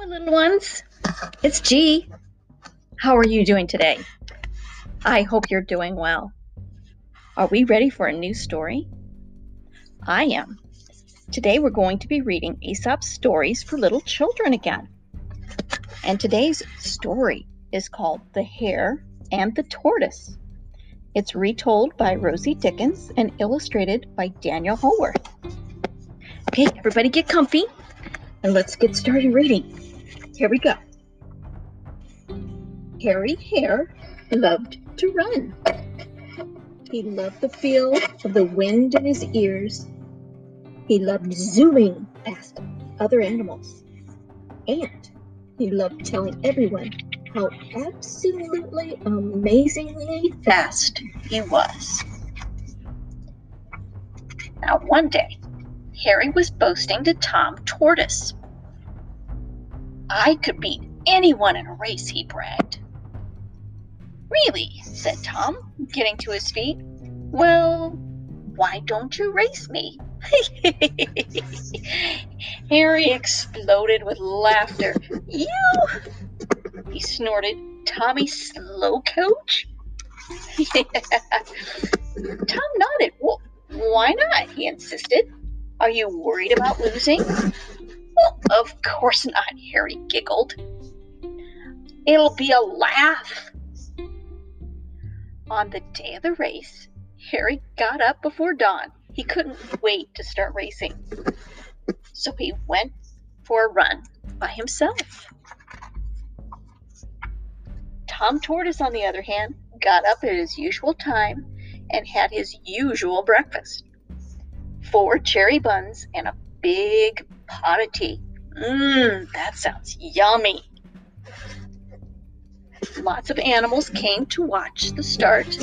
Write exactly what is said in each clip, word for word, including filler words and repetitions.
Hello, little ones. It's G. How are you doing today? I hope you're doing well. Are we ready for a new story? I am. Today we're going to be reading Aesop's stories for little children again. And today's story is called The Hare and the Tortoise. It's retold by Rosie Dickens and illustrated by Daniel Howarth. Okay, everybody get comfy and let's get started reading. Here we go. Hairy Hare loved to run. He loved the feel of the wind in his ears. He loved zooming past other animals. And he loved telling everyone how absolutely amazingly fast he was. Now one day, Harry was boasting to Tom Tortoise. "I could beat anyone in a race," he bragged. "Really?" said Tom, getting to his feet. "Well, why don't you race me?" Harry exploded with laughter. "You?" he snorted. "Tommy Slowcoach?" Yeah. Tom nodded. "Well, why not?" he insisted. "Are you worried about losing?" "Well, of course not," Harry giggled. "It'll be a laugh." On the day of the race, Harry got up before dawn. He couldn't wait to start racing. So he went for a run by himself. Tom Tortoise, on the other hand, got up at his usual time and had his usual breakfast. Four cherry buns and a big pot of tea. Mmm, that sounds yummy. Lots of animals came to watch the start.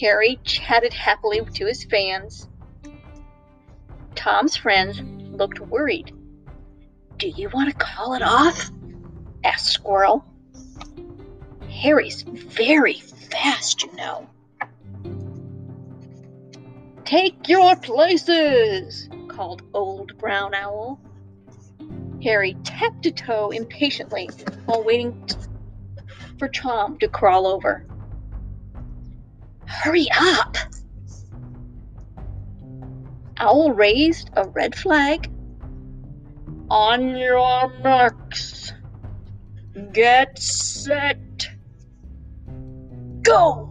Harry chatted happily to his fans. Tom's friends looked worried. "Do you want to call it off?" asked Squirrel. "Harry's very fast, you know." "Take your places," called Old Brown Owl. Harry tapped a toe impatiently while waiting t- for Tom to crawl over. "Hurry up!" Owl raised a red flag. "On your marks, get set, go!"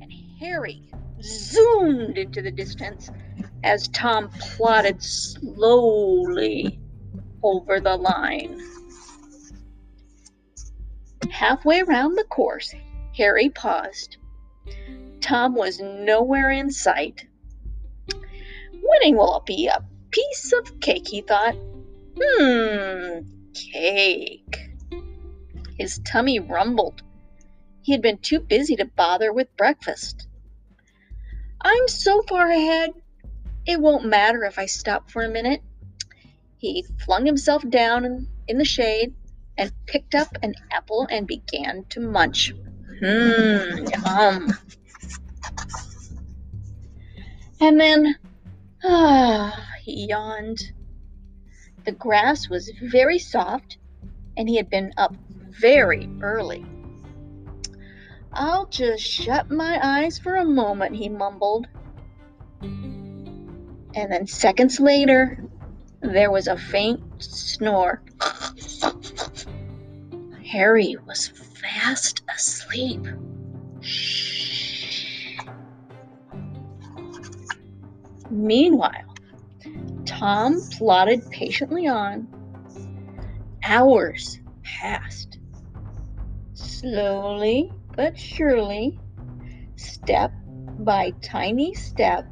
And Harry zoomed into the distance as Tom plodded slowly over the line. Halfway around the course, Harry paused. Tom was nowhere in sight. "Winning will be a piece of cake," he thought. Hmm, cake. His tummy rumbled. He had been too busy to bother with breakfast. "I'm so far ahead, it won't matter if I stop for a minute." He flung himself down in the shade and picked up an apple and began to munch. Mmm, yum. And then, ah, he yawned. The grass was very soft, and he had been up very early. "I'll just shut my eyes for a moment," he mumbled. And then seconds later, there was a faint snore. Harry was fast asleep. Shh. Meanwhile, Tom plodded patiently on. Hours passed. Slowly but surely, step by tiny step,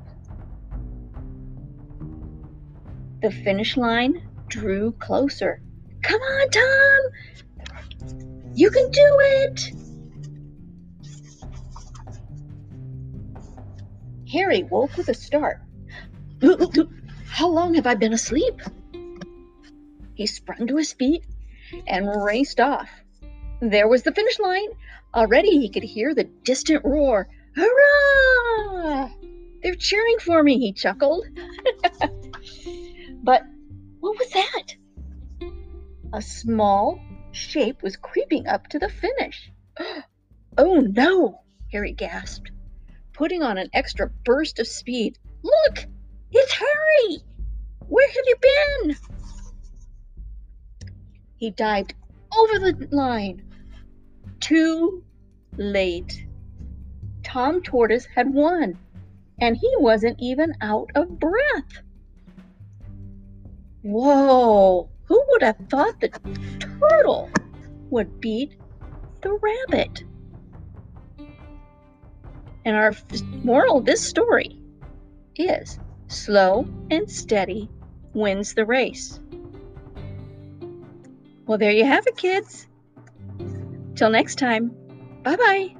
the finish line drew closer. "Come on, Tom! You can do it!" Harry woke with a start. "How long have I been asleep?" He sprung to his feet and raced off. There was the finish line. Already he could hear the distant roar. "Hurrah! They're cheering for me," he chuckled. But what was that? A small shape was creeping up to the finish. "Oh no," Harry gasped, putting on an extra burst of speed. "Look, it's Harry! Where have you been?" He dived over the line. Too late. Tom Tortoise had won, and he wasn't even out of breath. Whoa! Who would have thought the turtle would beat the rabbit? And our moral of this story is slow and steady wins the race. Well, there you have it, kids. Till next time, bye-bye.